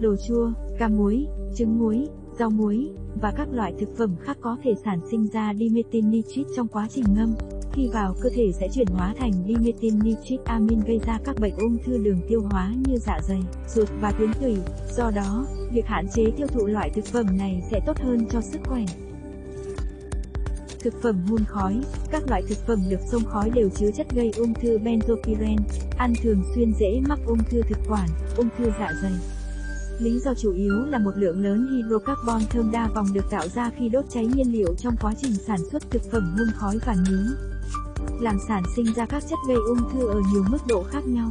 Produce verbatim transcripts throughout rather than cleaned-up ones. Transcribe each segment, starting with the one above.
đồ chua, cá muối, trứng muối, rau muối và các loại thực phẩm khác có thể sản sinh ra dimethylnitrite trong quá trình ngâm. Khi vào cơ thể sẽ chuyển hóa thành dimethylnitrite amine gây ra các bệnh ung thư đường tiêu hóa như dạ dày, ruột và tuyến tụy. Do đó, việc hạn chế tiêu thụ loại thực phẩm này sẽ tốt hơn cho sức khỏe. Thực phẩm hun khói, các loại thực phẩm được xông khói đều chứa chất gây ung thư benzo pyren, ăn thường xuyên dễ mắc ung thư thực quản, ung thư dạ dày. Lý do chủ yếu là một lượng lớn hydrocarbon thơm đa vòng được tạo ra khi đốt cháy nhiên liệu trong quá trình sản xuất thực phẩm hun khói và nướng, làm sản sinh ra các chất gây ung thư ở nhiều mức độ khác nhau.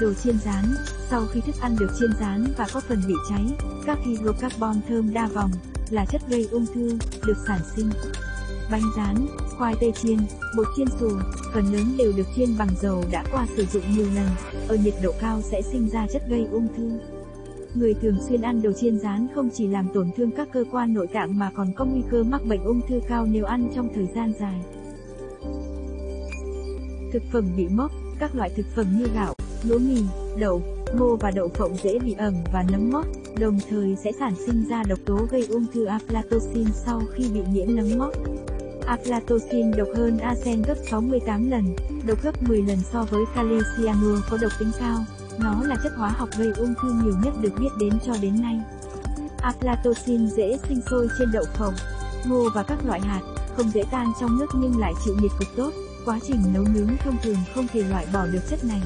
Đồ chiên rán, sau khi thức ăn được chiên rán và có phần bị cháy, các hydrocarbon thơm đa vòng là chất gây ung thư được sản sinh. Bánh rán, khoai tây chiên, bột chiên xù, phần lớn đều được chiên bằng dầu đã qua sử dụng nhiều lần, ở nhiệt độ cao sẽ sinh ra chất gây ung thư. Người thường xuyên ăn đồ chiên rán không chỉ làm tổn thương các cơ quan nội tạng mà còn có nguy cơ mắc bệnh ung thư cao nếu ăn trong thời gian dài. Thực phẩm bị mốc, các loại thực phẩm như gạo, lúa mì, đậu, ngô và đậu phộng dễ bị ẩm và nấm móp, đồng thời sẽ sản sinh ra độc tố gây ung thư aflatoxin sau khi bị nhiễm nấm móp. Aflatoxin độc hơn arsen gấp sáu mươi tám lần, độc gấp mười lần so với kali cyanua có độc tính cao. Nó là chất hóa học gây ung thư nhiều nhất được biết đến cho đến nay. Aflatoxin dễ sinh sôi trên đậu phộng, ngô và các loại hạt, không dễ tan trong nước nhưng lại chịu nhiệt cực tốt. Quá trình nấu nướng thông thường không thể loại bỏ được chất này.